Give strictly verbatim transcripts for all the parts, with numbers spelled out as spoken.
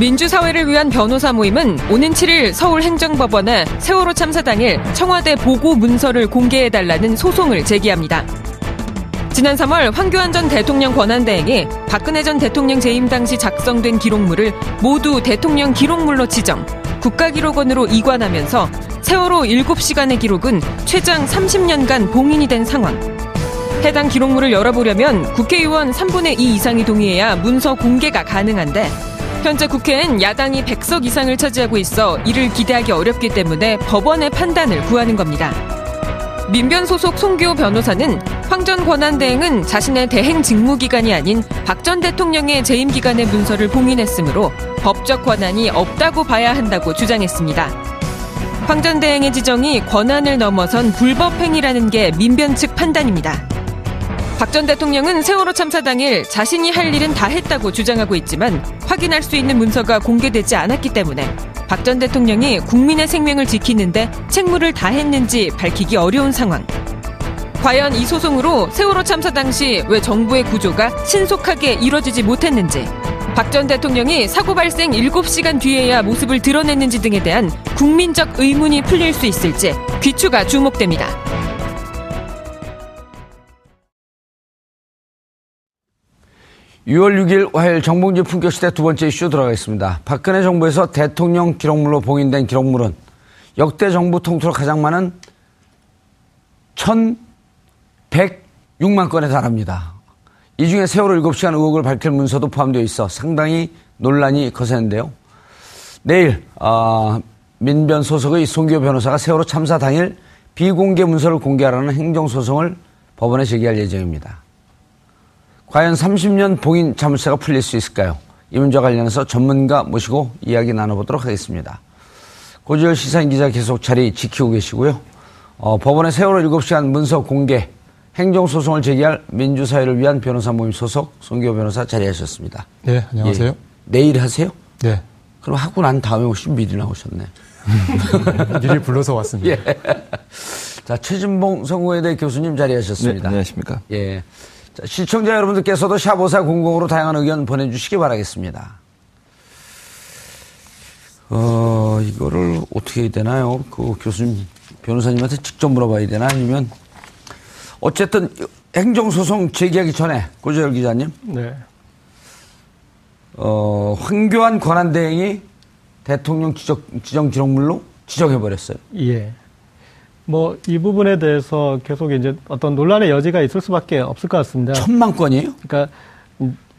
민주사회를 위한 변호사 모임은 오는 칠 일 서울행정법원에 세월호 참사 당일 청와대 보고 문서를 공개해달라는 소송을 제기합니다. 지난 삼월 황교안 전 대통령 권한대행이 박근혜 전 대통령 재임 당시 작성된 기록물을 모두 대통령 기록물로 지정, 국가기록원으로 이관하면서 세월호 일곱 시간의 기록은 최장 삼십 년간 봉인이 된 상황. 해당 기록물을 열어보려면 국회의원 삼분의 이 이상이 동의해야 문서 공개가 가능한데, 현재 국회엔 야당이 백 석 이상을 차지하고 있어 이를 기대하기 어렵기 때문에 법원의 판단을 구하는 겁니다. 민변 소속 송기호 변호사는 황 전 권한대행은 자신의 대행 직무 기간이 아닌 박 전 대통령의 재임 기간의 문서를 봉인했으므로 법적 권한이 없다고 봐야 한다고 주장했습니다. 황 전 대행의 지정이 권한을 넘어선 불법 행위라는 게 민변 측 판단입니다. 박 전 대통령은 세월호 참사 당일 자신이 할 일은 다 했다고 주장하고 있지만 확인할 수 있는 문서가 공개되지 않았기 때문에 박 전 대통령이 국민의 생명을 지키는데 책무를 다했는지 밝히기 어려운 상황. 과연 이 소송으로 세월호 참사 당시 왜 정부의 구조가 신속하게 이뤄지지 못했는지, 박 전 대통령이 사고 발생 일곱 시간 뒤에야 모습을 드러냈는지 등에 대한 국민적 의문이 풀릴 수 있을지 귀추가 주목됩니다. 유월 육일 화요일 정봉주 품격시대 두 번째 이슈 들어가겠습니다. 박근혜 정부에서 대통령 기록물로 봉인된 기록물은 역대 정부 통틀어 가장 많은 천백육만 건에 달합니다. 이 중에 세월호 일곱 시간 의혹을 밝힐 문서도 포함되어 있어 상당히 논란이 거세는데요. 내일 어, 민변 소속의 송기호 변호사가 세월호 참사 당일 비공개 문서를 공개하라는 행정소송을 법원에 제기할 예정입니다. 과연 삼십 년 봉인 자물쇠가 풀릴 수 있을까요? 이 문제와 관련해서 전문가 모시고 이야기 나눠보도록 하겠습니다. 고지열 시사인 기자 계속 자리 지키고 계시고요. 어, 법원의 세월호 일곱 시간 문서 공개 행정소송을 제기할 민주사회를 위한 변호사 모임 소속 송기호 변호사 자리하셨습니다. 네, 안녕하세요. 예, 내일 하세요? 네. 그럼 하고 난 다음에 혹시 미리 나오셨네. 미리 불러서 왔습니다. 예. 자, 최진봉 성공회대 교수님 자리하셨습니다. 네, 안녕하십니까. 예. 자, 시청자 여러분들께서도 샵오사공공으로 다양한 의견 보내주시기 바라겠습니다. 어, 이거를 어떻게 해야 되나요? 그 교수님, 변호사님한테 직접 물어봐야 되나? 아니면, 어쨌든 행정소송 제기하기 전에, 고지열 기자님. 네. 어, 황교안 권한대행이 대통령 지적, 지정 기록물로 지정해버렸어요. 예. 뭐, 이 부분에 대해서 계속 이제 어떤 논란의 여지가 있을 수밖에 없을 것 같습니다. 천만 건이에요? 그러니까,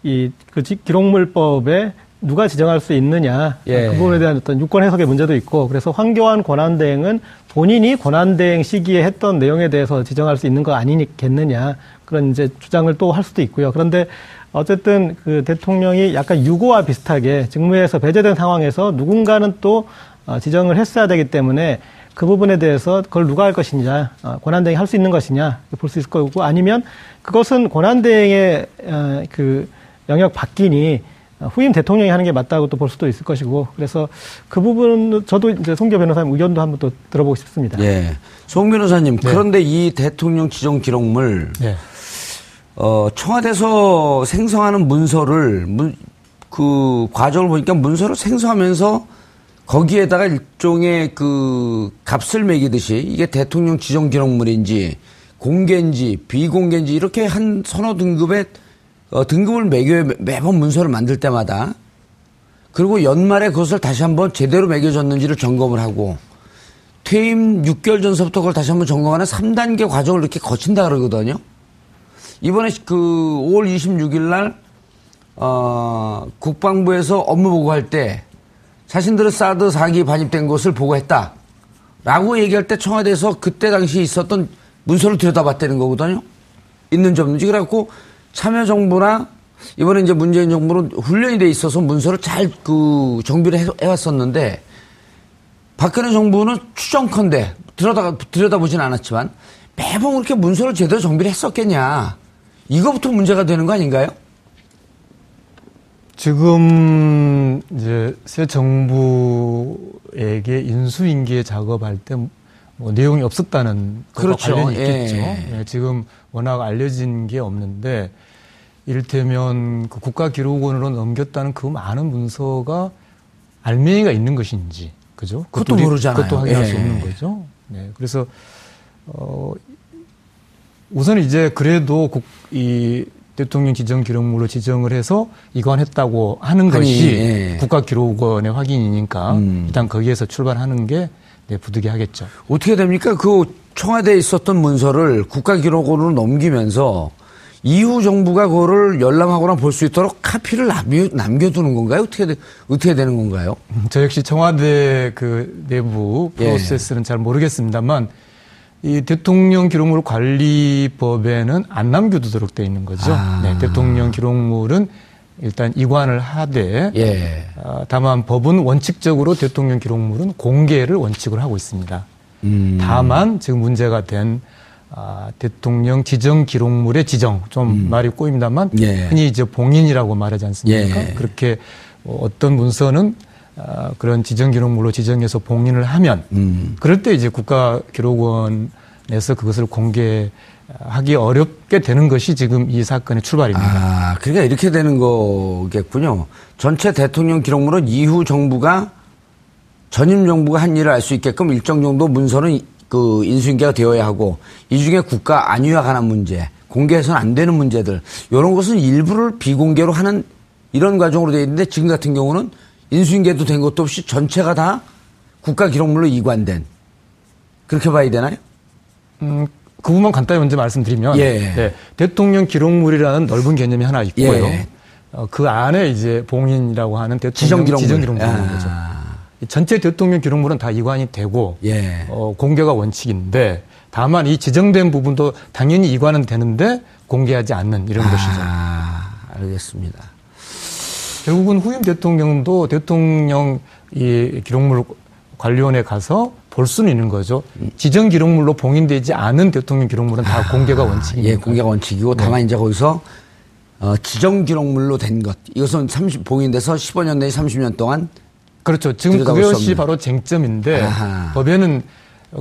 이, 그 기록물법에 누가 지정할 수 있느냐. 예. 그 부분에 대한 어떤 유권 해석의 문제도 있고, 그래서 황교안 권한대행은 본인이 권한대행 시기에 했던 내용에 대해서 지정할 수 있는 거 아니겠느냐. 그런 이제 주장을 또 할 수도 있고요. 그런데, 어쨌든 그 대통령이 약간 유고와 비슷하게 직무에서 배제된 상황에서 누군가는 또 지정을 했어야 되기 때문에 그 부분에 대해서 그걸 누가 할 것이냐, 권한대행이 할 수 있는 것이냐 볼 수 있을 거고, 아니면 그것은 권한대행의 그 영역 밖이니 후임 대통령이 하는 게 맞다고 또 볼 수도 있을 것이고, 그래서 그 부분 저도 이제 송기호 변호사님 의견도 한번 또 들어보고 싶습니다. 예, 송 변호사님. 네. 그런데 이 대통령 지정 기록물, 네. 어, 청와대에서 생성하는 문서를 문, 그 과정을 보니까 문서를 생성하면서 거기에다가 일종의 그 값을 매기듯이 이게 대통령 지정 기록물인지 공개인지 비공개인지 이렇게 한 서너 등급의 어, 등급을 매겨 매번 문서를 만들 때마다 그리고 연말에 그것을 다시 한번 제대로 매겨졌는지를 점검을 하고 퇴임 육 개월 전서부터 그걸 다시 한번 점검하는 삼 단계 과정을 이렇게 거친다 그러거든요. 이번에 그 오월 이십육일 날 어, 국방부에서 업무 보고할 때 자신들은 사드 사기 반입된 것을 보고했다 라고 얘기할 때 청와대에서 그때 당시 있었던 문서를 들여다봤다는 거거든요. 있는지 없는지. 그래갖고 참여정부나 이번에 이제 문재인 정부는 훈련이 돼 있어서 문서를 잘 그 정비를 해, 해왔었는데 박근혜 정부는 추정컨대 들여다가, 들여다보진 않았지만 매번 그렇게 문서를 제대로 정비를 했었겠냐. 이거부터 문제가 되는 거 아닌가요? 지금 이제 새 정부에게 인수인계 작업할 때 뭐 내용이 없었다는 그렇죠. 관련이 있겠죠. 예. 예, 지금 워낙 알려진 게 없는데 이를테면 그 국가기록원으로 넘겼다는 그 많은 문서가 알맹이가 있는 것인지, 그죠? 그것도, 그것도 모르잖아요. 그것도 확인할 예. 수 없는 거죠. 네, 그래서 어 우선 이제 그래도 국, 이 대통령 지정 기록물로 지정을 해서 이관했다고 하는 것이 예. 국가기록원의 확인이니까 음. 일단 거기에서 출발하는 게 네, 부득이하겠죠. 어떻게 됩니까? 그 청와대에 있었던 문서를 국가기록원으로 넘기면서 이후 정부가 그거를 열람하거나 볼 수 있도록 카피를 남겨두는 건가요? 어떻게, 어떻게 되는 건가요? 저 역시 청와대 그 내부 프로세스는 예. 잘 모르겠습니다만 이 대통령 기록물 관리법에는 안 남겨두도록 돼 있는 거죠. 아. 네, 대통령 기록물은 일단 이관을 하되 예. 어, 다만 법은 원칙적으로 대통령 기록물은 공개를 원칙으로 하고 있습니다. 음. 다만 지금 문제가 된 아, 대통령 지정 기록물의 지정 좀 음. 말이 꼬입니다만 예. 흔히 이제 봉인이라고 말하지 않습니까? 예. 그렇게 어떤 문서는 아, 그런 지정 기록물로 지정해서 봉인을 하면 음. 그럴 때 이제 국가기록원에서 그것을 공개 하기 어렵게 되는 것이 지금 이 사건의 출발입니다. 아, 그러니까 이렇게 되는 거겠군요. 전체 대통령 기록물은 이후 정부가 전임 정부가 한 일을 알 수 있게끔 일정 정도 문서는 그 인수인계가 되어야 하고 이 중에 국가 안위와 관한 문제, 공개해서는 안 되는 문제들 이런 것은 일부를 비공개로 하는 이런 과정으로 되어 있는데 지금 같은 경우는 인수인계도 된 것도 없이 전체가 다 국가 기록물로 이관된 그렇게 봐야 되나요? 음. 그 부분만 간단히 먼저 말씀드리면 예. 네, 대통령 기록물이라는 넓은 개념이 하나 있고요. 예. 어, 그 안에 이제 봉인이라고 하는 대통령 지정 기록물인 아. 거죠. 전체 대통령 기록물은 다 이관이 되고 예. 어, 공개가 원칙인데 다만 이 지정된 부분도 당연히 이관은 되는데 공개하지 않는 이런 아. 것이죠. 알겠습니다. 결국은 후임 대통령도 대통령 이 기록물 관리원에 가서 볼 수는 있는 거죠. 지정 기록물로 봉인되지 않은 대통령 기록물은 다 아, 공개가 원칙입니다. 예, 공개가 원칙이고 네. 다만 이제 거기서 어, 지정 기록물로 된 것. 이것은 삼십 봉인돼서 십오 년 내지 삼십 년 동안 그렇죠. 지금 그것이 바로 쟁점인데 아하. 법에는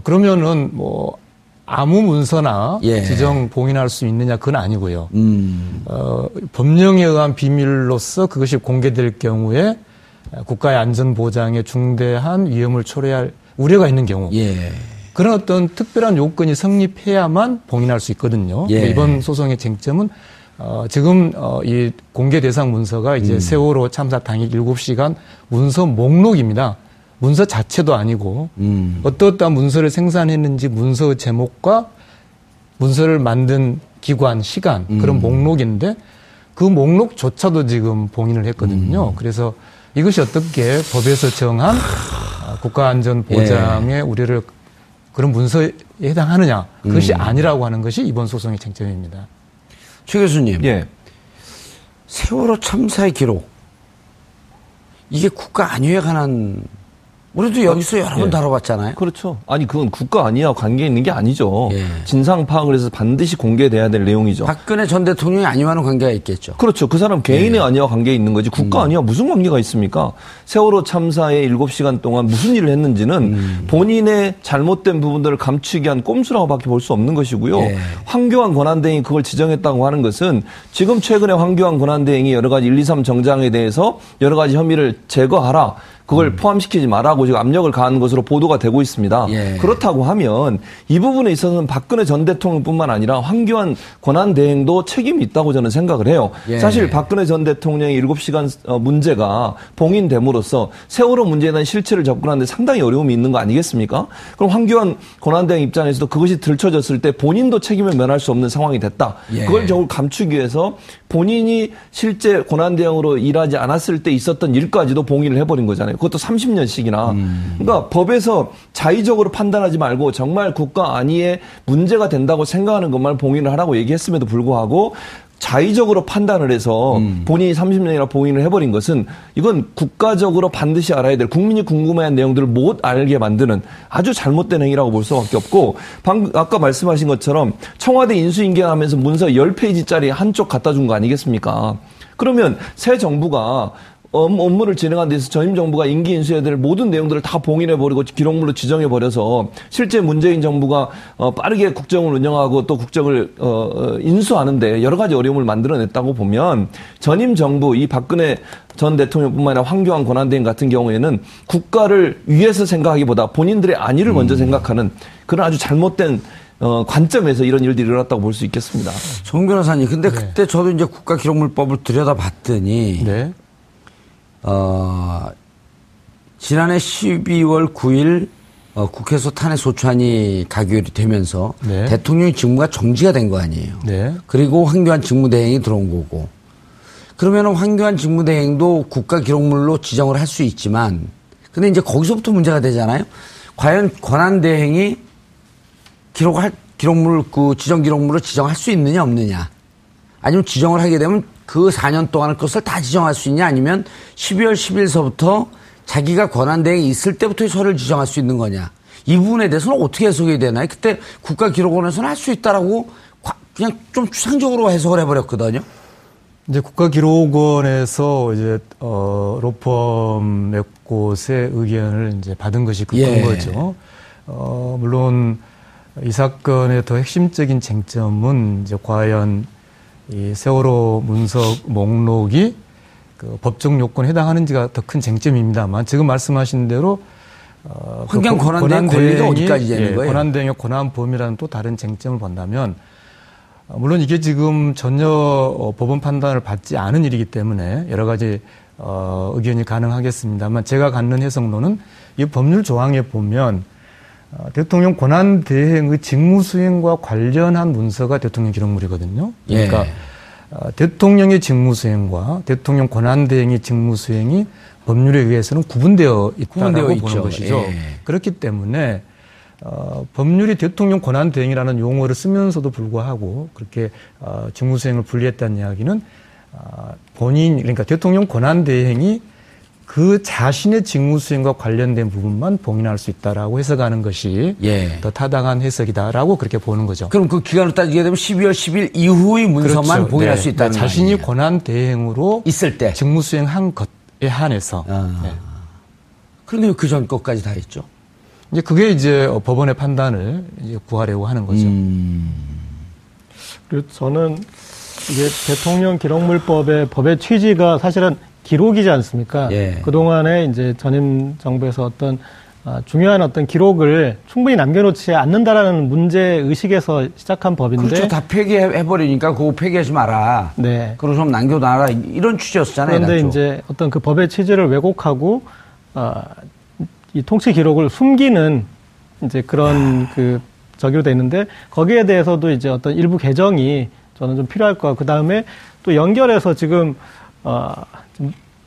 그러면은 뭐 아무 문서나 예. 지정 봉인할 수 있느냐 그건 아니고요. 음. 어, 법령에 의한 비밀로서 그것이 공개될 경우에 국가의 안전 보장에 중대한 위험을 초래할 우려가 있는 경우 예. 그런 어떤 특별한 요건이 성립해야만 봉인할 수 있거든요. 예. 이번 소송의 쟁점은 어, 지금 어, 이 공개 대상 문서가 이제 음. 세월호 참사 당일 일곱 시간 문서 목록입니다. 문서 자체도 아니고 음. 어떠어떠한 문서를 생산했는지 문서 제목과 문서를 만든 기관, 시간 음. 그런 목록인데 그 목록조차도 지금 봉인을 했거든요. 음. 그래서 이것이 어떻게 법에서 정한 국가안전보장의 예. 우려를 그런 문서에 해당하느냐. 그것이 음. 아니라고 하는 것이 이번 소송의 쟁점입니다. 최 교수님. 예. 세월호 참사의 기록. 이게 국가 안위에 관한 우리도 여기서 여러 예. 번 다뤄봤잖아요. 그렇죠. 아니 그건 국가 안위와 관계 있는 게 아니죠. 예. 진상 파악을 해서 반드시 공개돼야 될 내용이죠. 박근혜 전 대통령이 안위와는 관계가 있겠죠. 그렇죠. 그 사람 개인의 예. 안위와 관계 있는 거지 국가 안위와 음. 무슨 관계가 있습니까? 세월호 참사에 일곱 시간 동안 무슨 일을 했는지는 음. 본인의 잘못된 부분들을 감추기 위한 꼼수라고밖에 볼 수 없는 것이고요. 예. 황교안 권한대행이 그걸 지정했다고 하는 것은 지금 최근에 황교안 권한대행이 여러 가지 일, 이, 삼 정장에 대해서 여러 가지 혐의를 제거하라. 그걸 음. 포함시키지 말라고 지금 압력을 가하는 것으로 보도가 되고 있습니다. 예. 그렇다고 하면 이 부분에 있어서는 박근혜 전 대통령뿐만 아니라 황교안 권한대행도 책임이 있다고 저는 생각을 해요. 예. 사실 박근혜 전 대통령의 일곱 시간 문제가 봉인됨으로써 세월호 문제에 대한 실체를 접근하는데 상당히 어려움이 있는 거 아니겠습니까? 그럼 황교안 권한대행 입장에서도 그것이 들춰졌을 때 본인도 책임을 면할 수 없는 상황이 됐다. 예. 그걸 겨우 감추기 위해서 본인이 실제 권한대행으로 일하지 않았을 때 있었던 일까지도 봉인을 해버린 거잖아요. 그것도 삼십 년씩이나. 음. 그러니까 법에서 자의적으로 판단하지 말고 정말 국가 안위에 문제가 된다고 생각하는 것만 봉인을 하라고 얘기했음에도 불구하고 자의적으로 판단을 해서 음. 본인이 삼십 년이나 봉인을 해버린 것은 이건 국가적으로 반드시 알아야 될, 국민이 궁금해한 내용들을 못 알게 만드는 아주 잘못된 행위라고 볼 수밖에 없고, 방금 아까 말씀하신 것처럼 청와대 인수인계하면서 문서 십 페이지짜리 한쪽 갖다 준 거 아니겠습니까? 그러면 새 정부가 업무를 진행한 데 있어서 전임 정부가 임기 인수해야 될 모든 내용들을 다 봉인해버리고 기록물로 지정해버려서 실제 문재인 정부가 빠르게 국정을 운영하고 또 국정을 인수하는데 여러 가지 어려움을 만들어냈다고 보면, 전임 정부, 이 박근혜 전 대통령뿐만 아니라 황교안 권한대행 같은 경우에는 국가를 위해서 생각하기보다 본인들의 안위를 먼저 생각하는 그런 아주 잘못된 어, 관점에서 이런 일들이 일어났다고 볼 수 있겠습니다. 송 변호사님, 근데 네. 그때 저도 이제 국가기록물법을 들여다봤더니 네. 어, 지난해 십이월 구일 어, 국회에서 탄핵 소추안이 가결이 되면서 네. 대통령의 직무가 정지가 된 거 아니에요. 네. 그리고 황교안 직무대행이 들어온 거고, 그러면 황교안 직무대행도 국가기록물로 지정을 할 수 있지만, 근데 이제 거기서부터 문제가 되잖아요. 과연 권한대행이 기록할 기록물 그 지정 기록물을 지정할 수 있느냐 없느냐, 아니면 지정을 하게 되면 그 사 년 동안의 것을 다 지정할 수 있냐, 아니면 십이월 십일서부터 자기가 권한대행이 있을 때부터의 서류를 지정할 수 있는 거냐, 이 부분에 대해서는 어떻게 해석이 되나요? 그때 국가기록원에서는 할 수 있다라고 그냥 좀 추상적으로 해석을 해버렸거든요. 이제 국가기록원에서 이제 어, 로펌 몇 곳의 의견을 이제 받은 것이 그런 예. 거죠. 어, 물론 이 사건의 더 핵심적인 쟁점은 이제 과연 이 세월호 문서 목록이 그 법적 요건에 해당하는지가 더 큰 쟁점입니다만, 지금 말씀하신 대로 어, 환경 그 권한대행 권리가 어디까지 되는 예, 거예요? 권한대행의 권한 범위라는 또 다른 쟁점을 본다면, 물론 이게 지금 전혀 법원 판단을 받지 않은 일이기 때문에 여러 가지 어, 의견이 가능하겠습니다만, 제가 갖는 해석론은 이 법률 조항에 보면 대통령 권한대행의 직무수행과 관련한 문서가 대통령 기록물이거든요. 그러니까 예. 대통령의 직무수행과 대통령 권한대행의 직무수행이 법률에 의해서는 구분되어 있다고 보는 있죠. 것이죠. 예. 그렇기 때문에 어, 법률이 대통령 권한대행이라는 용어를 쓰면서도 불구하고 그렇게 어, 직무수행을 분리했다는 이야기는 어, 본인, 그러니까 대통령 권한대행이 그 자신의 직무수행과 관련된 부분만 봉인할 수 있다라고 해석하는 것이 예. 더 타당한 해석이다라고 그렇게 보는 거죠. 그럼 그 기간을 따지게 되면 십이월 십일 이후의 문서만 그렇죠. 봉인할 네. 수 있다는 거예요. 자신이 권한대행으로 있을 때 직무수행한 것에 한해서. 아. 네. 그런데 그 전 것까지 다 있죠. 이제 그게 이제 법원의 판단을 이제 구하려고 하는 거죠. 음. 그리고 저는 이게 대통령 기록물법의 법의 취지가 사실은 기록이지 않습니까? 예. 그동안에 이제 전임 정부에서 어떤 중요한 어떤 기록을 충분히 남겨놓지 않는다라는 문제 의식에서 시작한 법인데. 그렇죠. 다 폐기해버리니까 그거 폐기하지 마라. 네. 그러면 남겨놔라. 이런 취지였잖아요. 그런데 난초. 이제 어떤 그 법의 취지를 왜곡하고, 어, 이 통치 기록을 숨기는 이제 그런 아. 그 적용이 되는데, 거기에 대해서도 이제 어떤 일부 개정이 저는 좀 필요할 거고, 그 다음에 또 연결해서 지금, 어,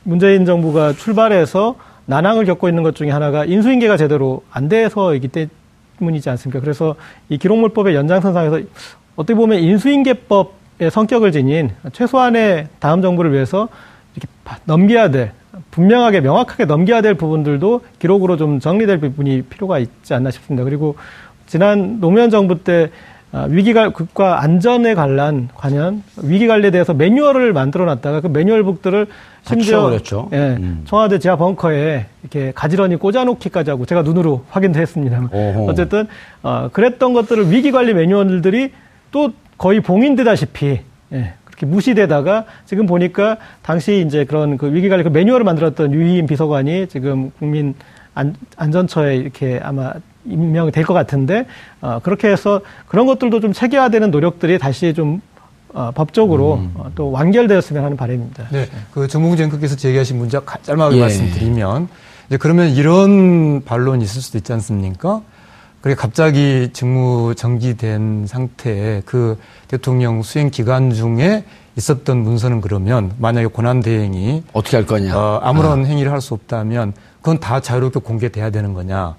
문재인 정부가 출발해서 난항을 겪고 있는 것 중에 하나가 인수인계가 제대로 안 돼서이기 때문이지 않습니까? 그래서 이 기록물법의 연장선상에서 어떻게 보면 인수인계법의 성격을 지닌 최소한의 다음 정부를 위해서 이렇게 넘겨야 될, 분명하게 명확하게 넘겨야 될 부분들도 기록으로 좀 정리될 부분이 필요가 있지 않나 싶습니다. 그리고 지난 노무현 정부 때 위기가 국가 안전에 관한 관련 위기 관리에 대해서 매뉴얼을 만들어놨다가 그 매뉴얼북들을 심지어 예, 음. 청와대 지하 벙커에 이렇게 가지런히 꽂아놓기까지 하고, 제가 눈으로 확인도 했습니다만 오호. 어쨌든 어, 그랬던 것들을 위기 관리 매뉴얼들이 또 거의 봉인되다시피 예, 이렇게 무시되다가 지금 보니까 당시 이제 그런 그 위기관리 그 매뉴얼을 만들었던 유희인 비서관이 지금 국민 안, 안전처에 이렇게 아마 임명이 될 것 같은데, 어, 그렇게 해서 그런 것들도 좀 체계화되는 노력들이 다시 좀 어, 법적으로 음. 어, 또 완결되었으면 하는 바람입니다. 네, 그 정봉주 앵커께서 제기하신 문제 짧게 예. 말씀드리면, 이제 그러면 이런 반론이 있을 수도 있지 않습니까? 그래 갑자기 직무 정지된 상태에 그 대통령 수행 기간 중에 있었던 문서는 그러면 만약에 권한 대행이 어떻게 할 거냐? 어, 아무런 아. 행위를 할 수 없다면 그건 다 자유롭게 공개돼야 되는 거냐?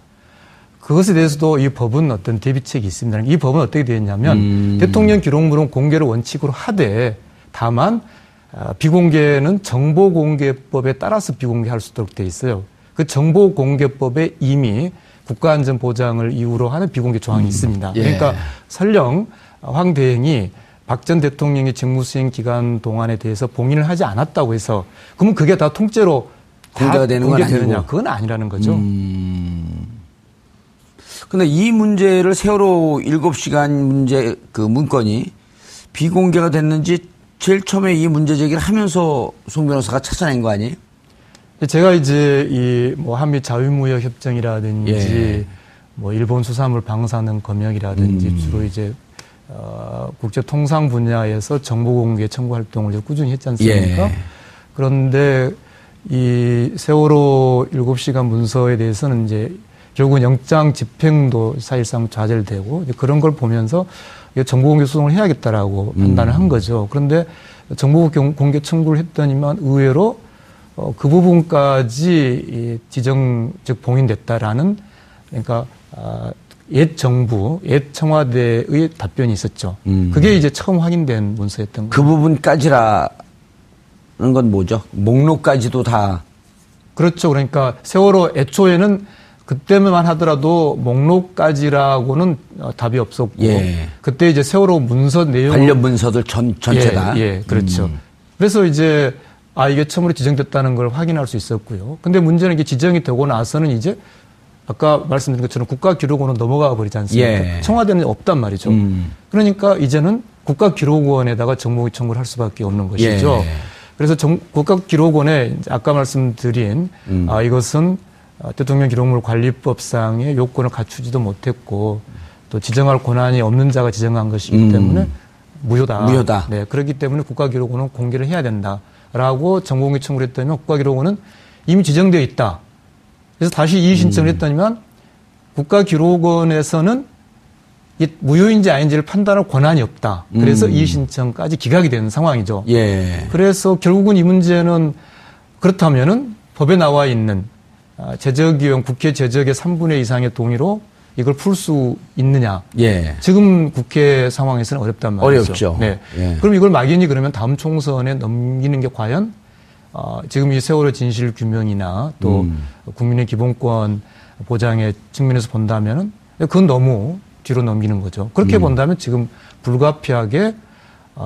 그것에 대해서도 이 법은 어떤 대비책이 있습니다. 이 법은 어떻게 되어 있냐면 음. 대통령 기록물은 공개를 원칙으로 하되 다만 비공개는 정보공개법에 따라서 비공개할 수 있도록 되어 있어요. 그 정보공개법에 이미 국가안전보장을 이유로 하는 비공개 조항이 음. 있습니다. 예. 그러니까 설령 황 대행이 박 전 대통령의 직무수행 기간 동안에 대해서 봉인을 하지 않았다고 해서 그러면 그게 다 통째로 공개가 되는 건 아니고. 그건 아니라는 거죠. 음. 근데 이 문제를 세월호 일곱 시간 문제, 그 문건이 비공개가 됐는지 제일 처음에 이 문제 제기를 하면서 송 변호사가 찾아낸 거 아니에요? 제가 이제 이 뭐 한미 자유무역 협정이라든지 예. 뭐 일본 수산물 방사능 검역이라든지 음. 주로 이제 어 국제 통상 분야에서 정보 공개 청구 활동을 꾸준히 했지 않습니까? 예. 그런데 이 세월호 일곱 시간 문서에 대해서는 이제 결국은 영장 집행도 사실상 좌절되고 그런 걸 보면서 정보공개 소송을 해야겠다라고 음. 판단을 한 거죠. 그런데 정보공개 청구를 했더니만 의외로 그 부분까지 지정 즉 봉인됐다라는 그러니까 옛 정부, 옛 청와대의 답변이 있었죠. 음. 그게 이제 처음 확인된 문서였던 거예요. 그 부분까지라는 건 뭐죠? 목록까지도 다. 그렇죠. 그러니까 세월호 애초에는 그때만 하더라도 목록까지라고는 답이 없었고 예. 그때 이제 세월호 문서 내용 관련 문서들 전 전체다. 예, 예 그렇죠. 음. 그래서 이제 아 이게 처음으로 지정됐다는 걸 확인할 수 있었고요. 근데 문제는 이게 지정이 되고 나서는 이제 아까 말씀드린 것처럼 국가기록원은 넘어가 버리지 않습니까? 예. 청와대는 없단 말이죠. 음. 그러니까 이제는 국가기록원에다가 정보공개 청구를 할 수밖에 없는 것이죠. 예. 그래서 정, 국가기록원에 아까 말씀드린 음. 아 이것은 대통령 기록물 관리법상의 요건을 갖추지도 못했고 또 지정할 권한이 없는 자가 지정한 것이기 때문에 음. 무효다. 무효다. 네, 그렇기 때문에 국가기록원은 공개를 해야 된다라고 정보공개 청구를 했다면 국가기록원은 이미 지정되어 있다. 그래서 다시 이의 신청을 음. 했더니만 국가기록원에서는 이 무효인지 아닌지를 판단할 권한이 없다. 그래서 음. 이의 신청까지 기각이 되는 상황이죠. 예. 그래서 결국은 이 문제는 그렇다면은 법에 나와 있는 제적위원 국회 제적의 삼분의 이상의 동의로 이걸 풀 수 있느냐? 예. 지금 국회 상황에서는 어렵단 말이죠. 어렵죠. 네. 예. 그럼 이걸 막연히 그러면 다음 총선에 넘기는 게 과연 어, 지금 이 세월호 진실 규명이나 또 음. 국민의 기본권 보장의 측면에서 본다면은 그건 너무 뒤로 넘기는 거죠. 그렇게 음. 본다면 지금 불가피하게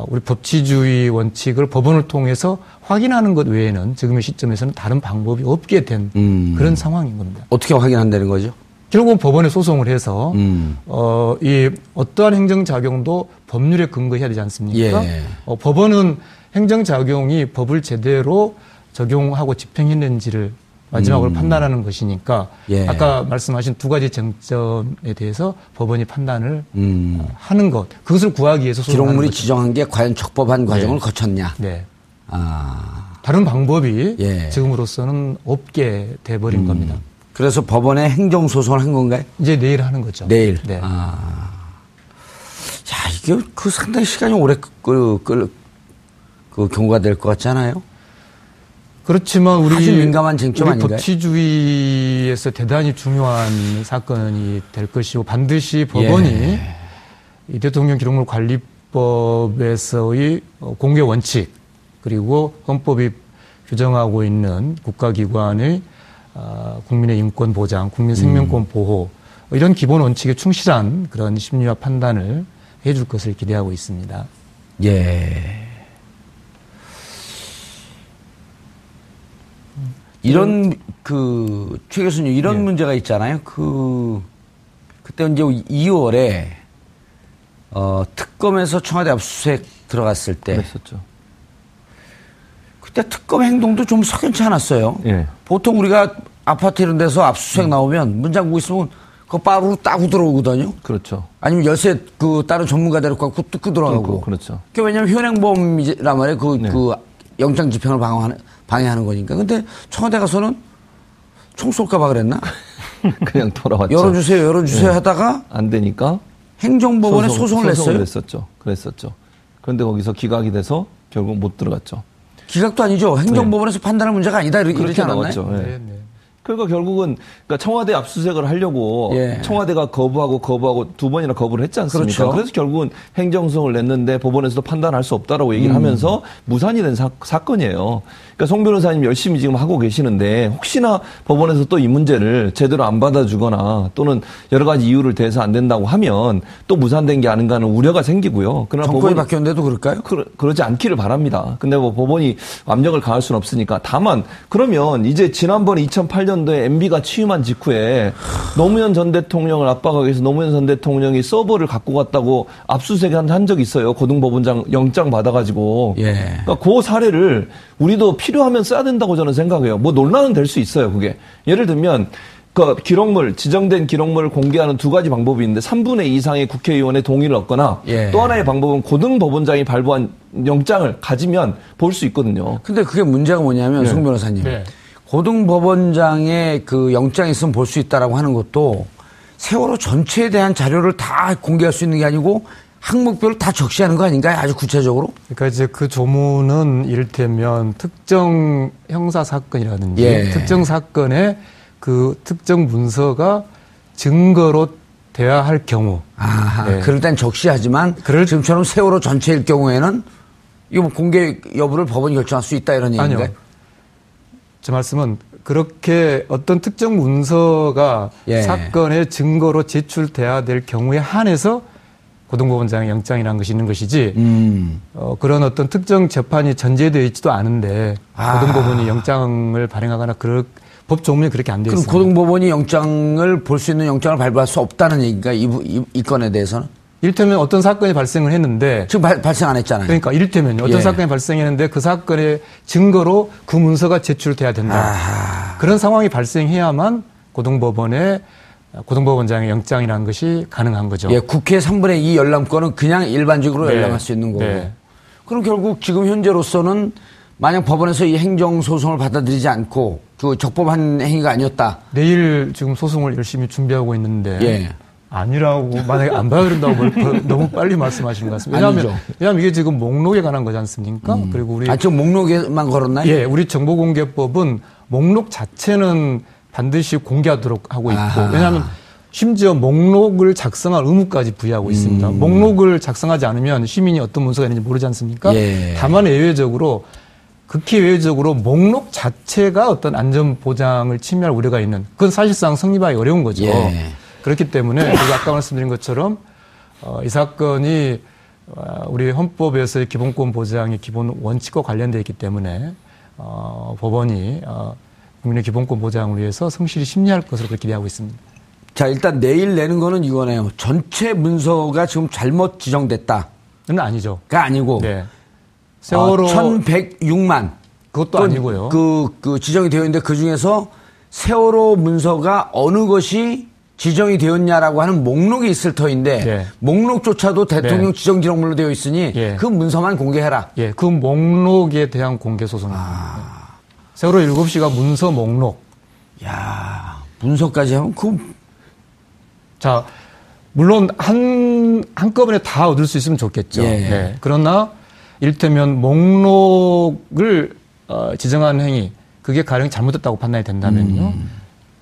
우리 법치주의 원칙을 법원을 통해서 확인하는 것 외에는 지금의 시점에서는 다른 방법이 없게 된 음. 그런 상황인 겁니다. 어떻게 확인한다는 거죠? 결국은 법원에 소송을 해서 음. 어, 이 어떠한 행정작용도 법률에 근거해야 되지 않습니까? 예. 어, 법원은 행정작용이 법을 제대로 적용하고 집행했는지를 마지막으로 음. 판단하는 것이니까 예. 아까 말씀하신 두 가지 쟁점에 대해서 법원이 판단을 음. 하는 것 그것을 구하기 위해서 기록물이 거죠. 지정한 게 과연 적법한 과정을 예. 거쳤냐. 네. 아. 다른 방법이 예. 지금으로서는 없게 돼버린 음. 겁니다. 그래서 법원에 행정 소송을 한 건가요? 이제 내일 하는 거죠. 내일. 네. 아. 야 이게 그 상당히 시간이 오래 끌끌 그 경과가 될 것 같지 않아요? 그렇지만 우리 아주 민감한 쟁점 우리 아닌가요? 법치주의에서 대단히 중요한 사건이 될 것이고 반드시 법원이 예. 이 대통령 기록물 관리법에서의 공개 원칙 그리고 헌법이 규정하고 있는 국가기관의 국민의 인권 보장, 국민 생명권 보호 이런 기본 원칙에 충실한 그런 심리와 판단을 해줄 것을 기대하고 있습니다. 예. 이런, 그, 최 교수님, 이런 네. 문제가 있잖아요. 그, 그때 이제 이월에, 어, 특검에서 청와대 압수수색 들어갔을 때. 그랬었죠. 그때 특검 행동도 좀 석연치 않았어요. 예. 보통 우리가 아파트 이런 데서 압수수색 음. 나오면 문 잠그고 있으면 그거 빠르로 따고 들어오거든요. 그렇죠. 아니면 열쇠 그 다른 전문가 데리고 갖고 뜯고 들어가고. 그렇죠. 그게 왜냐면 현행범이란 말이에요. 그, 네. 그 영장 집행을 방어하는, 방해하는 거니까. 근데 청와대 가서는 총 쏠까봐 그랬나? 그냥 돌아왔죠. 열어주세요, 열어주세요 네. 하다가. 안 되니까. 행정법원에 소송, 소송을 냈어요. 소송을 냈었죠. 그랬었죠. 그런데 거기서 기각이 돼서 결국 못 들어갔죠. 기각도 아니죠. 행정법원에서 네. 판단할 문제가 아니다. 이렇게, 이렇게 나왔죠. 네. 네, 네. 그러니까 결국은 그러니까 청와대 압수수색을 하려고 예. 청와대가 거부하고 거부하고 두 번이나 거부를 했지 않습니까? 그렇죠. 그래서 결국은 행정소송을 냈는데 법원에서도 판단할 수 없다라고 얘기를 음. 하면서 무산이 된 사, 사건이에요. 그러니까 송 변호사님 열심히 지금 하고 계시는데 혹시나 법원에서 또 이 문제를 제대로 안 받아주거나 또는 여러 가지 이유를 대서 안 된다고 하면 또 무산된 게 아닌가 하는 우려가 생기고요. 그러나 정권이 법원이 바뀌었는데도 그럴까요? 그러, 그러지 않기를 바랍니다. 근데 뭐 법원이 압력을 가할 수는 없으니까. 다만 그러면 이제 지난번에 이천팔 년 엠비가 취임한 직후에 노무현 전 대통령을 압박하기 위해서 노무현 전 대통령이 서버를 갖고 갔다고 압수수색을 한 적이 있어요. 고등법원장 영장 받아가지고. 예. 그러니까 그 사례를 우리도 필요하면 써야 된다고 저는 생각해요. 뭐 논란은 될 수 있어요. 그게. 예를 들면 그 기록물, 지정된 기록물을 공개하는 두 가지 방법이 있는데 삼분의 이 이상의 국회의원의 동의를 얻거나 예. 또 하나의 방법은 고등법원장이 발부한 영장을 가지면 볼 수 있거든요. 근데 그게 문제가 뭐냐면 네. 송 변호사님. 네. 고등법원장의 그 영장이 있으면 볼 수 있다라고 하는 것도 세월호 전체에 대한 자료를 다 공개할 수 있는 게 아니고 항목별로 다 적시하는 거 아닌가요? 아주 구체적으로? 그러니까 이제 그 조문은 이를테면 특정 형사 사건이라든지 예. 특정 사건의 그 특정 문서가 증거로 돼야 할 경우. 아, 네. 그럴 땐 적시하지만 그럴... 지금처럼 세월호 전체일 경우에는 이거 공개 여부를 법원이 결정할 수 있다 이런 얘기인가요? 아니요. 제 말씀은 그렇게 어떤 특정 문서가 예. 사건의 증거로 제출돼야 될 경우에 한해서 고등법원장의 영장이라는 것이 있는 것이지 음. 어, 그런 어떤 특정 재판이 전제되어 있지도 않은데 아. 고등법원이 영장을 발행하거나 그럴, 법 조문이 그렇게 안 되어 있습니다. 그럼 고등법원이 영장을 볼 수 있는 영장을 발부할 수 없다는 얘기인가 이, 이, 이 건에 대해서는? 이를테면 어떤 사건이 발생을 했는데 지금 발, 발생 안 했잖아요. 그러니까 이를테면요. 어떤 예. 사건이 발생했는데 그 사건의 증거로 그 문서가 제출돼야 된다. 아하. 그런 상황이 발생해야만 고등법원의 고등법원장의 영장이라는 것이 가능한 거죠. 예, 국회 삼분의 이 열람권은 그냥 일반적으로 네. 열람할 수 있는 거고. 네. 그럼 결국 지금 현재로서는 만약 법원에서 이 행정소송을 받아들이지 않고 그 적법한 행위가 아니었다. 내일 지금 소송을 열심히 준비하고 있는데 예. 아니라고 만약에 안 봐야 된다고 너무 빨리 말씀하시는 것 같습니다. 왜냐하면, 왜냐하면 이게 지금 목록에 관한 거지 않습니까? 음. 그리고 우리 아, 지금 목록에만 걸었나요? 예, 우리 정보공개법은 목록 자체는 반드시 공개하도록 하고 있고 아하. 왜냐하면 심지어 목록을 작성할 의무까지 부여하고 음. 있습니다. 목록을 작성하지 않으면 시민이 어떤 문서가 있는지 모르지 않습니까? 예. 다만 예외적으로 극히 예외적으로 목록 자체가 어떤 안전 보장을 침해할 우려가 있는 그건 사실상 성립하기 어려운 거죠. 예. 그렇기 때문에 아까 말씀드린 것처럼 이 사건이 우리 헌법에서의 기본권 보장의 기본 원칙과 관련되어 있기 때문에 법원이 국민의 기본권 보장을 위해서 성실히 심리할 것으로 그렇게 기대하고 있습니다. 자, 일단 내일 내는 거는 이거네요. 전체 문서가 지금 잘못 지정됐다는 아니죠.가 아니고 네. 세월호 어, 천백육만 그것도 아니고요. 그, 그 지정이 되어 있는데 그 중에서 세월호 문서가 어느 것이 지정이 되었냐라고 하는 목록이 있을 터인데 예. 목록조차도 대통령 네. 지정 기록물로 되어 있으니 예. 그 문서만 공개해라. 예, 그 목록에 대한 공개 소송입니다. 아. 세월호 일곱 시가 문서 목록. 야, 문서까지 하면 그 자, 물론 한 한꺼번에 다 얻을 수 있으면 좋겠죠. 예. 예. 그러나 이를테면 목록을 어, 지정하는 행위 그게 가령 잘못됐다고 판단이 된다면요. 음.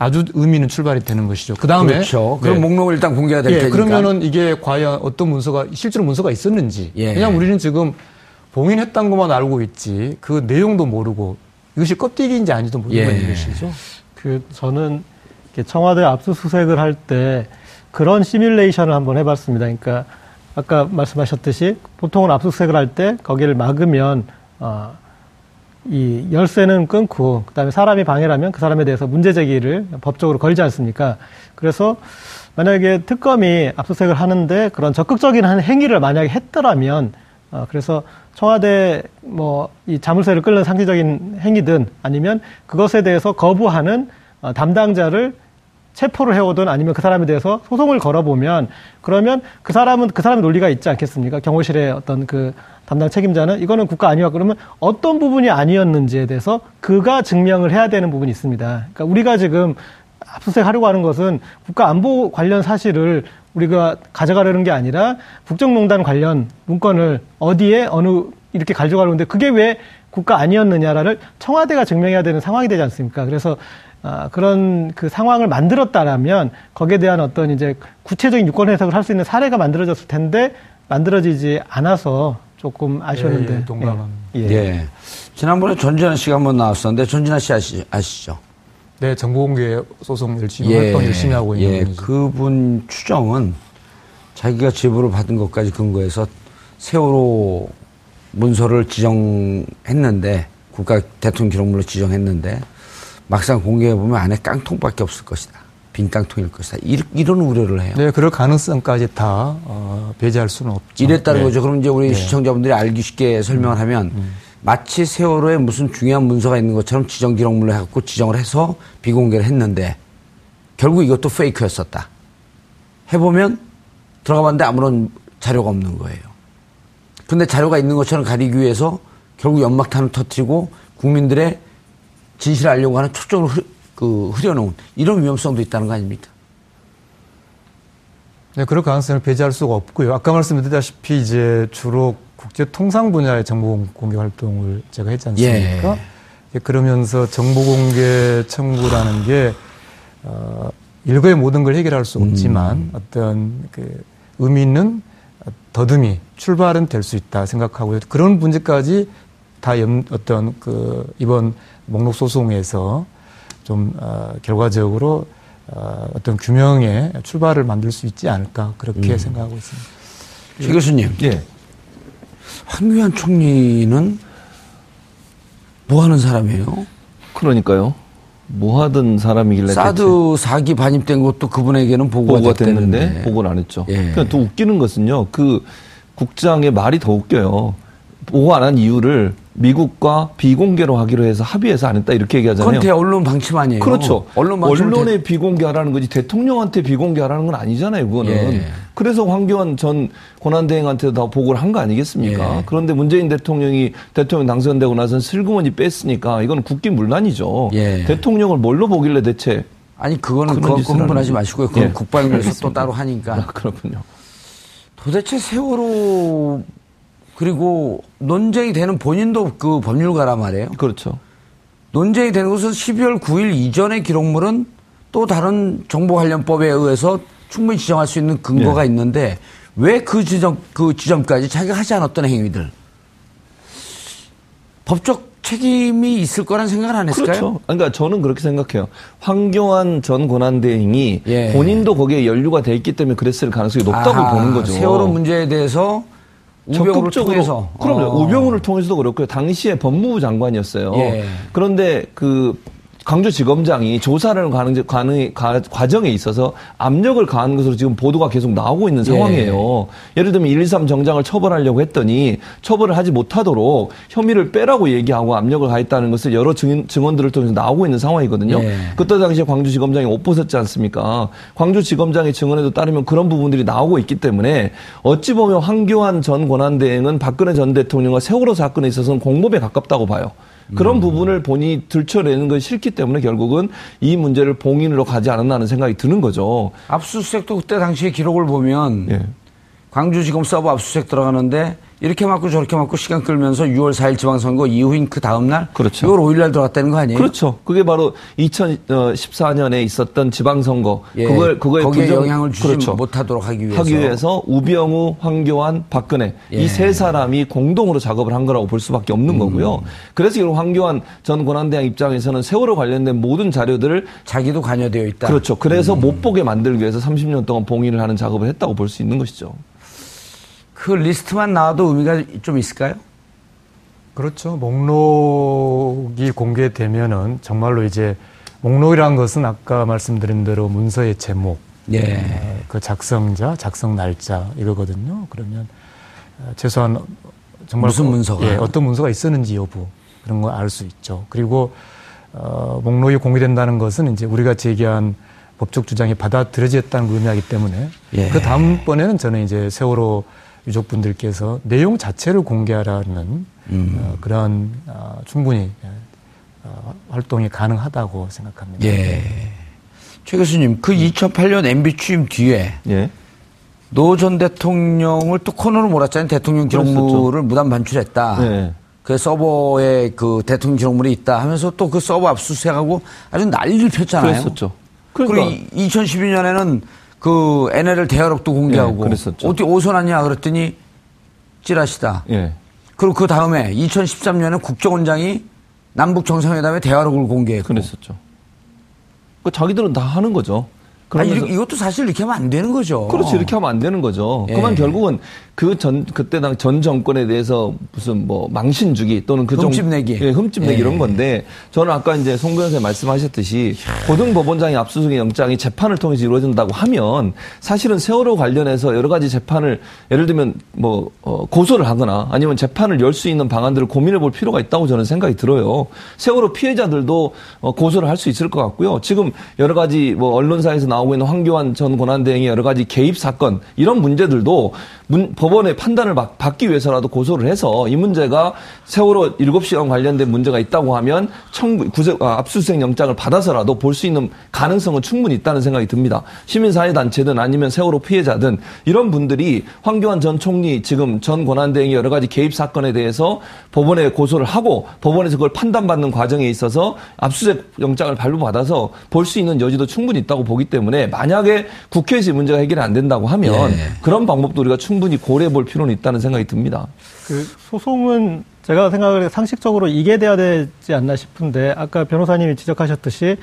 아주 의미는 출발이 되는 것이죠. 그 다음에. 그렇죠. 그럼 네. 목록을 일단 공개해야 될 예, 테니까. 그러면은 이게 과연 어떤 문서가, 실제로 문서가 있었는지. 예. 그냥 우리는 지금 봉인했다는 것만 알고 있지 그 내용도 모르고 이것이 껍데기인지 아닌지도 모르는 예. 것이죠. 그, 저는 청와대 압수수색을 할 때 그런 시뮬레이션을 한번 해봤습니다. 그러니까 아까 말씀하셨듯이 보통은 압수수색을 할 때 거기를 막으면, 어, 이 열쇠는 끊고 그다음에 사람이 방해를 하면 그 사람에 대해서 문제 제기를 법적으로 걸지 않습니까? 그래서 만약에 특검이 압수수색을 하는데 그런 적극적인 한 행위를 만약에 했더라면 어, 그래서 청와대 뭐 이 자물쇠를 끌는 상시적인 행위든 아니면 그것에 대해서 거부하는 어, 담당자를 체포를 해오든 아니면 그 사람에 대해서 소송을 걸어보면 그러면 그 사람은 그 사람의 논리가 있지 않겠습니까? 경호실의 어떤 그 담당 책임자는 이거는 국가 아니었고 그러면 어떤 부분이 아니었는지에 대해서 그가 증명을 해야 되는 부분이 있습니다. 그러니까 우리가 지금 압수수색하려고 하는 것은 국가 안보 관련 사실을 우리가 가져가려는 게 아니라 국정농단 관련 문건을 어디에 어느 이렇게 가져가려는데 그게 왜 국가 아니었느냐를 청와대가 증명해야 되는 상황이 되지 않습니까? 그래서 아, 그런 그 상황을 만들었다라면 거기에 대한 어떤 이제 구체적인 유권 해석을 할 수 있는 사례가 만들어졌을 텐데 만들어지지 않아서 조금 아쉬웠는데. 예, 예, 동감합니다. 예. 예. 예. 지난번에 전진아 씨가 한번 나왔었는데 전진아 씨 아시, 아시죠? 네, 정보공개 소송 열심히 예, 활동 열심히 하고 있는. 예, 그분 추정은 자기가 제보를 받은 것까지 근거해서 세월호 문서를 지정했는데 국가 대통령 기록물로 지정했는데. 막상 공개해보면 안에 깡통밖에 없을 것이다. 빈 깡통일 것이다. 이런 우려를 해요. 네, 그럴 가능성까지 다 어, 배제할 수는 없죠. 이랬다는 네. 거죠. 그럼 이제 우리 네. 시청자분들이 알기 쉽게 설명을 하면 음. 마치 세월호에 무슨 중요한 문서가 있는 것처럼 지정 기록물로 해갖고 지정을 해서 비공개를 했는데 결국 이것도 페이크였었다. 해보면 들어가 봤는데 아무런 자료가 없는 거예요. 근데 자료가 있는 것처럼 가리기 위해서 결국 연막탄을 터뜨리고 국민들의 진실을 알려고 하는 초점을 흐, 그, 흐려놓은 이런 위험성도 있다는 거 아닙니까? 네, 그럴 가능성을 배제할 수가 없고요. 아까 말씀드렸다시피 이제 주로 국제 통상 분야의 정보 공개 활동을 제가 했지 않습니까? 예. 예, 그러면서 정보 공개 청구라는 게, 어, 일거의 모든 걸 해결할 수 없지만 음. 어떤 그 의미 있는 더듬이, 출발은 될 수 있다 생각하고요. 그런 문제까지 다 염, 어떤 그 이번 목록 소송에서 좀 어, 결과적으로 어, 어떤 규명의 출발을 만들 수 있지 않을까 그렇게 음. 생각하고 있습니다. 최 교수님, 예. 황교안 총리는 뭐 하는 사람이에요? 그러니까요. 뭐 하던 사람이길래 사드 사 기 반입된 것도 그분에게는 보고가, 보고가 됐는데, 됐는데 보고를 안 했죠. 예. 그냥 또 웃기는 것은요. 그 국장의 말이 더 웃겨요. 보고 안 한 이유를 미국과 비공개로 하기로 해서 합의해서 안 했다 이렇게 얘기하잖아요. 그건 대 언론 방침 아니에요. 그렇죠. 언론 언론에 대... 비공개하라는 거지 대통령한테 비공개하라는 건 아니잖아요. 그거는. 예. 그래서 황교안 전 권한대행한테도 다 보고를 한 거 아니겠습니까? 예. 그런데 문재인 대통령이 대통령 당선되고 나서는 슬그머니 뺐으니까 이건 국기문란이죠. 예. 대통령을 뭘로 보길래 대체. 아니 그거는 그건 흥분하지 마시고요. 그건 예. 국방위에서 또 따로 하니까. 아, 그렇군요. 도대체 세월호... 그리고 논쟁이 되는 본인도 그 법률가라 말이에요. 그렇죠. 논쟁이 되는 것은 십이월 구일 이전의 기록물은 또 다른 정보관련법에 의해서 충분히 지정할 수 있는 근거가 예. 있는데 왜 그 지점, 그 지점까지 자기가 하지 않았던 행위들. 법적 책임이 있을 거란 생각을 안 했을까요? 그렇죠. 그러니까 저는 그렇게 생각해요. 황교안 전 권한대행이 예. 본인도 거기에 연루가 돼 있기 때문에 그랬을 가능성이 높다고 아, 보는 거죠. 세월호 문제에 대해서 적극적으로 통해서. 그럼요. 어. 우병우를 통해서도 그렇고요. 당시에 법무부 장관이었어요. 예. 그런데 그 광주지검장이 조사를 가는, 가는 가, 과정에 있어서 압력을 가한 것으로 지금 보도가 계속 나오고 있는 상황이에요. 예. 예를 들면 일이삼 정장을 처벌하려고 했더니 처벌을 하지 못하도록 혐의를 빼라고 얘기하고 압력을 가했다는 것을 여러 증인, 증언들을 통해서 나오고 있는 상황이거든요. 예. 그때 당시에 광주지검장이 옷 벗었지 않습니까? 광주지검장의 증언에도 따르면 그런 부분들이 나오고 있기 때문에 어찌 보면 황교안 전 권한대행은 박근혜 전 대통령과 세월호 사건에 있어서는 공범에 가깝다고 봐요. 그런 음. 부분을 본인이 들춰내는 건 싫기 때문에 결국은 이 문제를 봉인으로 가지 않았나 하는 생각이 드는 거죠. 압수수색도 그때 당시의 기록을 보면 예. 광주지검 서버 압수수색 들어가는데 이렇게 맞고 저렇게 맞고 시간 끌면서 유월 사일 지방선거 이후인 그 다음날 그렇죠. 유월 오일날 들어갔다는 거 아니에요? 그렇죠. 그게 바로 이천십사년에 있었던 지방선거. 예. 그걸, 그거에 거기에 부정... 영향을 주지 그렇죠. 못하도록 하기 위해서. 하기 위해서 우병우, 황교안, 박근혜 예. 이 세 사람이 공동으로 작업을 한 거라고 볼 수밖에 없는 음. 거고요. 그래서 이런 황교안 전 권한대행 입장에서는 세월호 관련된 모든 자료들을 자기도 관여되어 있다. 그렇죠. 그래서 음. 못 보게 만들기 위해서 삼십년 동안 봉인을 하는 작업을 했다고 볼 수 있는 것이죠. 그 리스트만 나와도 의미가 좀 있을까요? 그렇죠. 목록이 공개되면은 정말로 이제 목록이라는 것은 아까 말씀드린 대로 문서의 제목, 예. 그 작성자, 작성 날짜 이거거든요. 그러면 최소한 정말 무슨 문서가 예, 어떤 문서가 있었는지 여부 그런 거 알 수 있죠. 그리고 어, 목록이 공개된다는 것은 이제 우리가 제기한 법적 주장이 받아들여졌다는 의미이기 때문에 예. 그 다음 번에는 저는 이제 세월호 유족분들께서 내용 자체를 공개하라는 음. 어, 그런 어, 충분히 어, 활동이 가능하다고 생각합니다. 예. 최 교수님, 그 이천팔 년 엠비 취임 뒤에 예. 노 전 대통령을 또 코너로 몰았잖아요. 대통령 기록물을 무단 반출했다. 예. 그 서버에 그 대통령 기록물이 있다 하면서 또 그 서버 압수수색하고 아주 난리를 폈잖아요. 그랬었죠. 그러니까. 그리고 이천십이 년에는 그 엔엘엘 대화록도 공개하고 예, 어디 어디서 났냐 그랬더니 찌라시다. 예. 그리고 그 다음에 이천십삼 년에 국정원장이 남북 정상회담에 대화록을 공개했고. 그랬었죠. 그 자기들은 다 하는 거죠. 그러면서... 아니, 이리, 이것도 사실 이렇게 하면 안 되는 거죠. 그렇지, 이렇게 하면 안 되는 거죠. 예. 그만 결국은 그 전, 그때 당 전 정권에 대해서 무슨 뭐 망신 주기 또는 그 흠집 내기. 예, 흠집 내기 예. 이런 건데 저는 아까 이제 송 변호사님 말씀하셨듯이 야. 고등법원장의 압수수색 영장이 재판을 통해서 이루어진다고 하면 사실은 세월호 관련해서 여러 가지 재판을 예를 들면 뭐, 어, 고소를 하거나 아니면 재판을 열 수 있는 방안들을 고민해 볼 필요가 있다고 저는 생각이 들어요. 세월호 피해자들도 어, 고소를 할 수 있을 것 같고요. 지금 여러 가지 뭐 언론사에서 나오고 나오고 있는 황교안 전 권한대행의 여러 가지 개입 사건 이런 문제들도 문, 법원의 판단을 막, 받기 위해서라도 고소를 해서 이 문제가 세월호 일곱 시간 관련된 문제가 있다고 하면 청구, 구세, 아, 압수수색 영장을 받아서라도 볼 수 있는 가능성은 충분히 있다는 생각이 듭니다. 시민사회단체든 아니면 세월호 피해자든 이런 분들이 황교안 전 총리 지금 전 권한대행의 여러 가지 개입 사건에 대해서 법원에 고소를 하고 법원에서 그걸 판단받는 과정에 있어서 압수수색 영장을 발부받아서 볼 수 있는 여지도 충분히 있다고 보기 때문에 만약에 국회에서 문제가 해결이 안 된다고 하면 예. 그런 방법도 우리가 충분히 고려해 볼 필요는 있다는 생각이 듭니다. 그 소송은 제가 생각을 해 상식적으로 이게 돼야 되지 않나 싶은데 아까 변호사님이 지적하셨듯이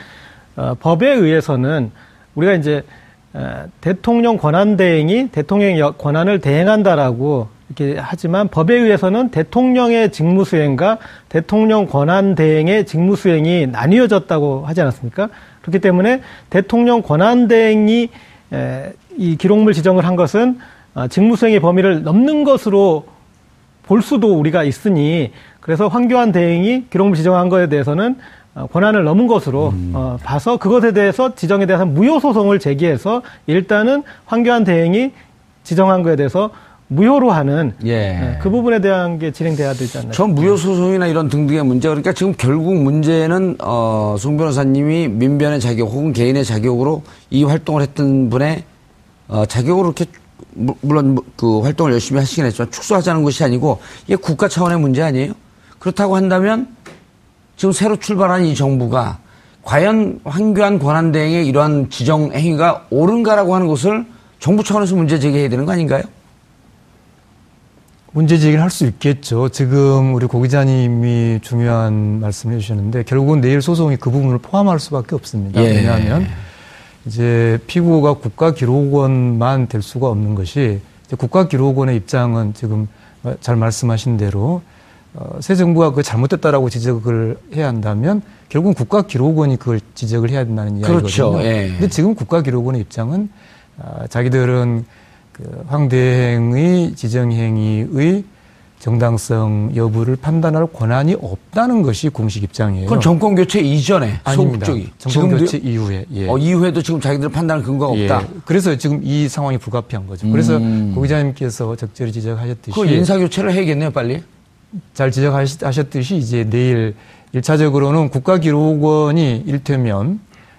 어, 법에 의해서는 우리가 이제 어, 대통령 권한 대행이 대통령의 권한을 대행한다라고 이렇게 하지만 법에 의해서는 대통령의 직무 수행과 대통령 권한 대행의 직무 수행이 나뉘어졌다고 하지 않았습니까? 그렇기 때문에 대통령 권한대행이 이 기록물 지정을 한 것은 직무수행의 범위를 넘는 것으로 볼 수도 우리가 있으니 그래서 황교안 대행이 기록물 지정한 것에 대해서는 권한을 넘은 것으로 음. 봐서 그것에 대해서 지정에 대해서 무효소송을 제기해서 일단은 황교안 대행이 지정한 것에 대해서 무효로 하는 예. 그 부분에 대한 게 진행돼야 되지 않나요? 전 무효 소송이나 이런 등등의 문제 그러니까 지금 결국 문제는 어, 송 변호사님이 민변의 자격 혹은 개인의 자격으로 이 활동을 했던 분의 어, 자격으로 이렇게 물론 그 활동을 열심히 하시긴 했지만 축소하자는 것이 아니고 이게 국가 차원의 문제 아니에요? 그렇다고 한다면 지금 새로 출발한 이 정부가 과연 황교안 권한대행의 이러한 지정 행위가 옳은가라고 하는 것을 정부 차원에서 문제 제기해야 되는 거 아닌가요? 문제 제기를 할 수 있겠죠. 지금 우리 고 기자님이 중요한 말씀을 해주셨는데 결국은 내일 소송이 그 부분을 포함할 수밖에 없습니다. 예. 왜냐하면 이제 피고가 국가기록원만 될 수가 없는 것이 국가기록원의 입장은 지금 잘 말씀하신 대로 어, 새 정부가 그 잘못됐다라고 지적을 해야 한다면 결국은 국가기록원이 그걸 지적을 해야 된다는 이야기거든요. 그렇죠. 예. 근데 지금 국가기록원의 입장은 어, 자기들은 그 황대행의 지정행위의 정당성 여부를 판단할 권한이 없다는 것이 공식 입장이에요. 그건 정권 교체 이전에 소극 쪽이 정권 교체 이후에 예. 어, 이후에도 지금 자기들 판단할 근거가 예. 없다. 그래서 지금 이 상황이 불가피한 거죠. 음. 그래서 고 기자님께서 적절히 지적하셨듯이 그 인사 교체를 해야겠네요, 빨리. 잘 지적하셨듯이 이제 내일 일차적으로는 국가기록원이 일테면.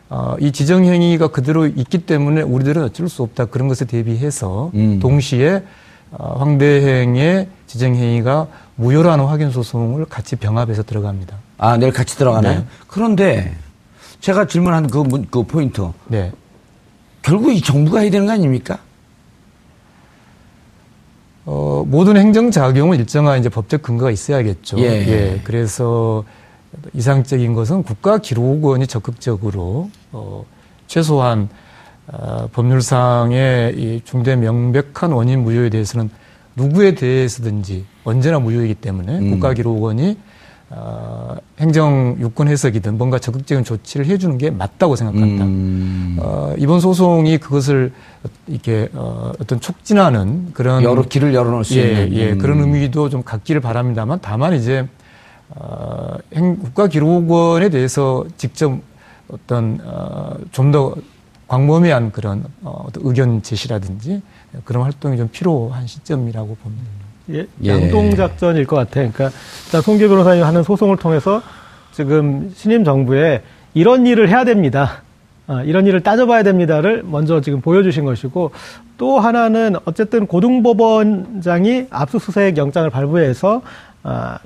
어, 이 지정행위가 그대로 있기 때문에 우리들은 어쩔 수 없다. 그런 것에 대비해서 음. 동시에 어, 황대행의 지정행위가 무효라는 확인소송을 같이 병합해서 들어갑니다. 아, 내일 같이 들어가나요? 네. 그런데 제가 질문한 그, 문, 그 포인트. 네. 결국 이 정부가 해야 되는 거 아닙니까? 어, 모든 행정작용은 일정한 이제 법적 근거가 있어야겠죠. 예. 예. 그래서 이상적인 것은 국가기록원이 적극적으로 어, 최소한 어, 법률상의 이 중대 명백한 원인 무효에 대해서는 누구에 대해서든지 언제나 무효이기 때문에 음. 국가기록원이 어, 행정 유권 해석이든 뭔가 적극적인 조치를 해주는 게 맞다고 생각한다. 음. 어, 이번 소송이 그것을 이렇게 어, 어떤 촉진하는 그런 여러 길을 열어놓을 수 예, 있는 예, 음. 그런 의미도 좀 갖기를 바랍니다만, 다만 이제 어, 행, 국가기록원에 대해서 직접 어떤 어, 좀 더 광범위한 그런 어, 어떤 의견 제시라든지 그런 활동이 좀 필요한 시점이라고 봅니다. 예, 양동작전일 것 같아. 그러니까 송기호 변호사님 하는 소송을 통해서 지금 신임 정부에 이런 일을 해야 됩니다. 아, 이런 일을 따져봐야 됩니다를 먼저 지금 보여주신 것이고, 또 하나는 어쨌든 고등법원장이 압수수색 영장을 발부해서 아,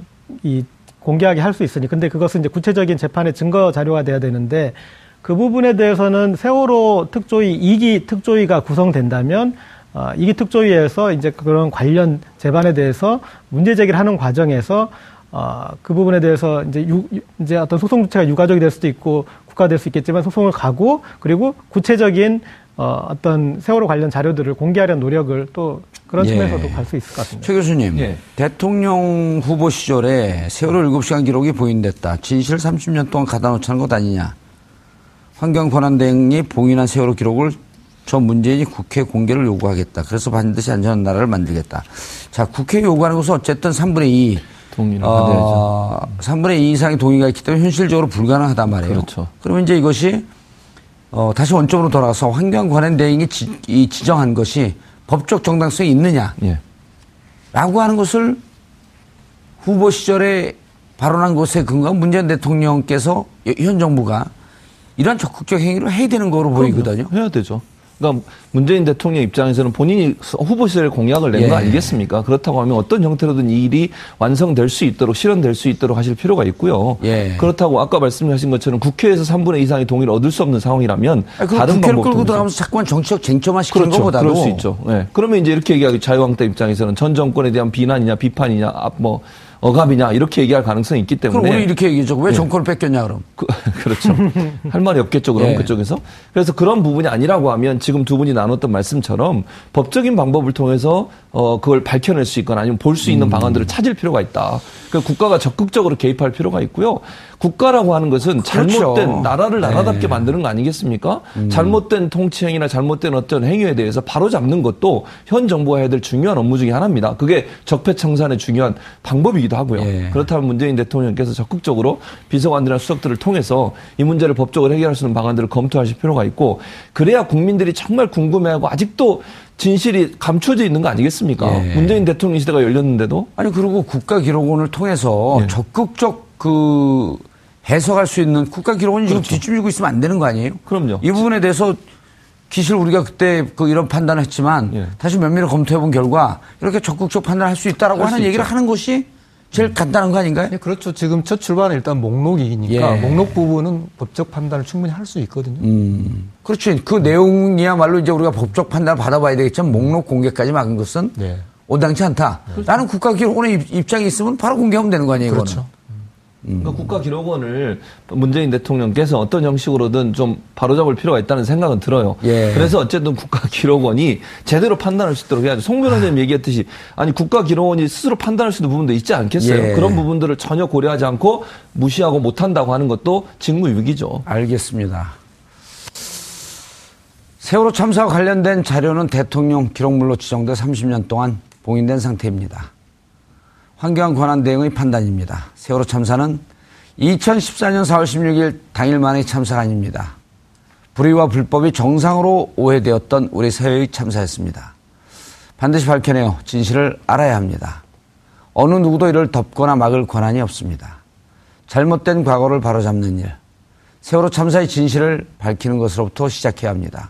이 공개하게 할 수 있으니, 근데 그것은 이제 구체적인 재판의 증거 자료가 돼야 되는데, 그 부분에 대해서는 세월호 특조위 이 기 특조위가 구성된다면 어, 이기 특조위에서 이제 그런 관련 재반에 대해서 문제 제기를 하는 과정에서 어, 그 부분에 대해서 이제 유, 이제 어떤 소송 주체가 유가족이 될 수도 있고 국가가 될 수 있겠지만 소송을 가고, 그리고 구체적인 어, 어떤 세월호 관련 자료들을 공개하려는 노력을 또 그런 측면에서도 갈 수 예. 있을 것 같습니다. 최 교수님, 예. 대통령 후보 시절에 세월호 일곱 시간 기록이 부인됐다, 진실 삼십 년 동안 가다 놓자는 것 아니냐, 환경권한대행이 봉인한 세월호 기록을 저 문재인이 국회 공개를 요구하겠다. 그래서 반드시 안전한 나라를 만들겠다. 자, 국회 요구하는 것은 어쨌든 삼분의 이 동의를 어, 받아야죠. 삼분의 이 이상의 동의가 있기 때문에 현실적으로 불가능하단 말이에요. 그렇죠. 그러면 이제 이것이 어, 다시 원점으로 돌아가서 환경 관한 대행이 지, 이 지정한 것이 법적 정당성이 있느냐? 예. 라고 하는 것을 후보 시절에 발언한 것에 근거한 문재인 대통령께서 현 정부가 이런 적극적 행위를 해야 되는 거로 보이거든요. 해야 되죠. 그러니까 문재인 대통령 입장에서는 본인이 후보 시절에 공약을 낸 거 예. 아니겠습니까? 그렇다고 하면 어떤 형태로든 이 일이 완성될 수 있도록, 실현될 수 있도록 하실 필요가 있고요. 예. 그렇다고 아까 말씀하신 것처럼 국회에서 삼분의 이상의 동의를 얻을 수 없는 상황이라면 다른 방법도 국회를 끌고 들어가면서 자꾸만 정치적 쟁점화 시키는 그렇죠. 것보다도. 그럴 수 있죠. 예. 그러면 이제 이렇게 얘기하기, 자유한국당 입장에서는 전 정권에 대한 비난이냐, 비판이냐, 뭐 억압이냐, 이렇게 얘기할 가능성이 있기 때문에. 그럼 우리 이렇게 얘기죠. 왜 예. 정권을 뺏겼냐, 그럼. 그, 그렇죠. 할 말이 없겠죠, 그럼, 예. 그쪽에서. 그래서 그런 부분이 아니라고 하면 지금 두 분이 나눴던 말씀처럼 법적인 방법을 통해서 어, 그걸 밝혀낼 수 있거나 아니면 볼 수 있는 음. 방안들을 찾을 필요가 있다. 그러니까 국가가 적극적으로 개입할 필요가 있고요. 국가라고 하는 것은 그렇죠. 잘못된 나라를 나라답게 네. 만드는 거 아니겠습니까? 음. 잘못된 통치행위나 잘못된 어떤 행위에 대해서 바로잡는 것도 현 정부가 해야 될 중요한 업무 중에 하나입니다. 그게 적폐청산의 중요한 방법이기도 하고요. 예. 그렇다면 문재인 대통령께서 적극적으로 비서관들이나 수석들을 통해서 이 문제를 법적으로 해결할 수 있는 방안들을 검토하실 필요가 있고, 그래야 국민들이 정말 궁금해하고 아직도 진실이 감춰져 있는 거 아니겠습니까? 예. 문재인 대통령 시대가 열렸는데도. 아니, 그리고 국가기록원을 통해서 예. 적극적 그 해석할 수 있는 국가기록원이 그렇죠. 지금 뒷짐지고 있으면 안 되는 거 아니에요? 그럼요. 이 부분에 대해서 기실 우리가 그때 그 이런 판단을 했지만 예. 다시 면밀히 검토해 본 결과 이렇게 적극적 판단할 수 있다라고 하는 수 얘기를 하는 것이 제일 음. 간단한 거 아닌가요? 예, 그렇죠. 지금 첫 출발은 일단 목록이니까 예. 목록 부분은 법적 판단을 충분히 할 수 있거든요. 음. 그렇죠. 그 음. 내용이야말로 이제 우리가 법적 판단을 받아봐야 되겠지만 목록 공개까지 막은 것은 네. 온당치 않다. 네. 나는 국가기록원의 입장이 있으면 바로 공개하면 되는 거 아니에요? 그렇죠. 이거는. 그러니까 국가기록원을 문재인 대통령께서 어떤 형식으로든 좀 바로잡을 필요가 있다는 생각은 들어요. 예. 그래서 어쨌든 국가기록원이 제대로 판단할 수 있도록 해야죠. 송 변호사님 얘기했듯이 아니 국가기록원이 스스로 판단할 수 있는 부분도 있지 않겠어요? 예. 그런 부분들을 전혀 고려하지 않고 무시하고 못한다고 하는 것도 직무유기죠. 알겠습니다. 세월호 참사와 관련된 자료는 대통령 기록물로 지정돼 삼십 년 동안 봉인된 상태입니다. 환경 권한 대응의 판단입니다. 세월호 참사는 이천십사년 사월 십육일 당일만의 참사가 아닙니다. 불의와 불법이 정상으로 오해되었던 우리 사회의 참사였습니다. 반드시 밝혀내어 진실을 알아야 합니다. 어느 누구도 이를 덮거나 막을 권한이 없습니다. 잘못된 과거를 바로잡는 일, 세월호 참사의 진실을 밝히는 것으로부터 시작해야 합니다.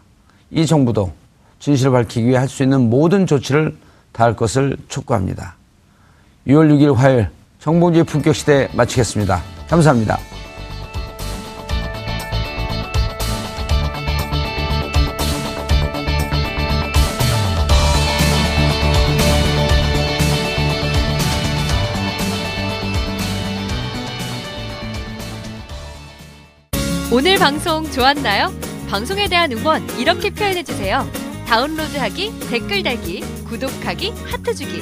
이 정부도 진실을 밝히기 위해 할 수 있는 모든 조치를 다할 것을 촉구합니다. 유월 육일 화요일 정봉주의 품격시대 마치겠습니다. 감사합니다. 오늘 방송 좋았나요? 방송에 대한 응원 이렇게 표현해주세요. 다운로드하기, 댓글 달기, 구독하기, 하트 주기.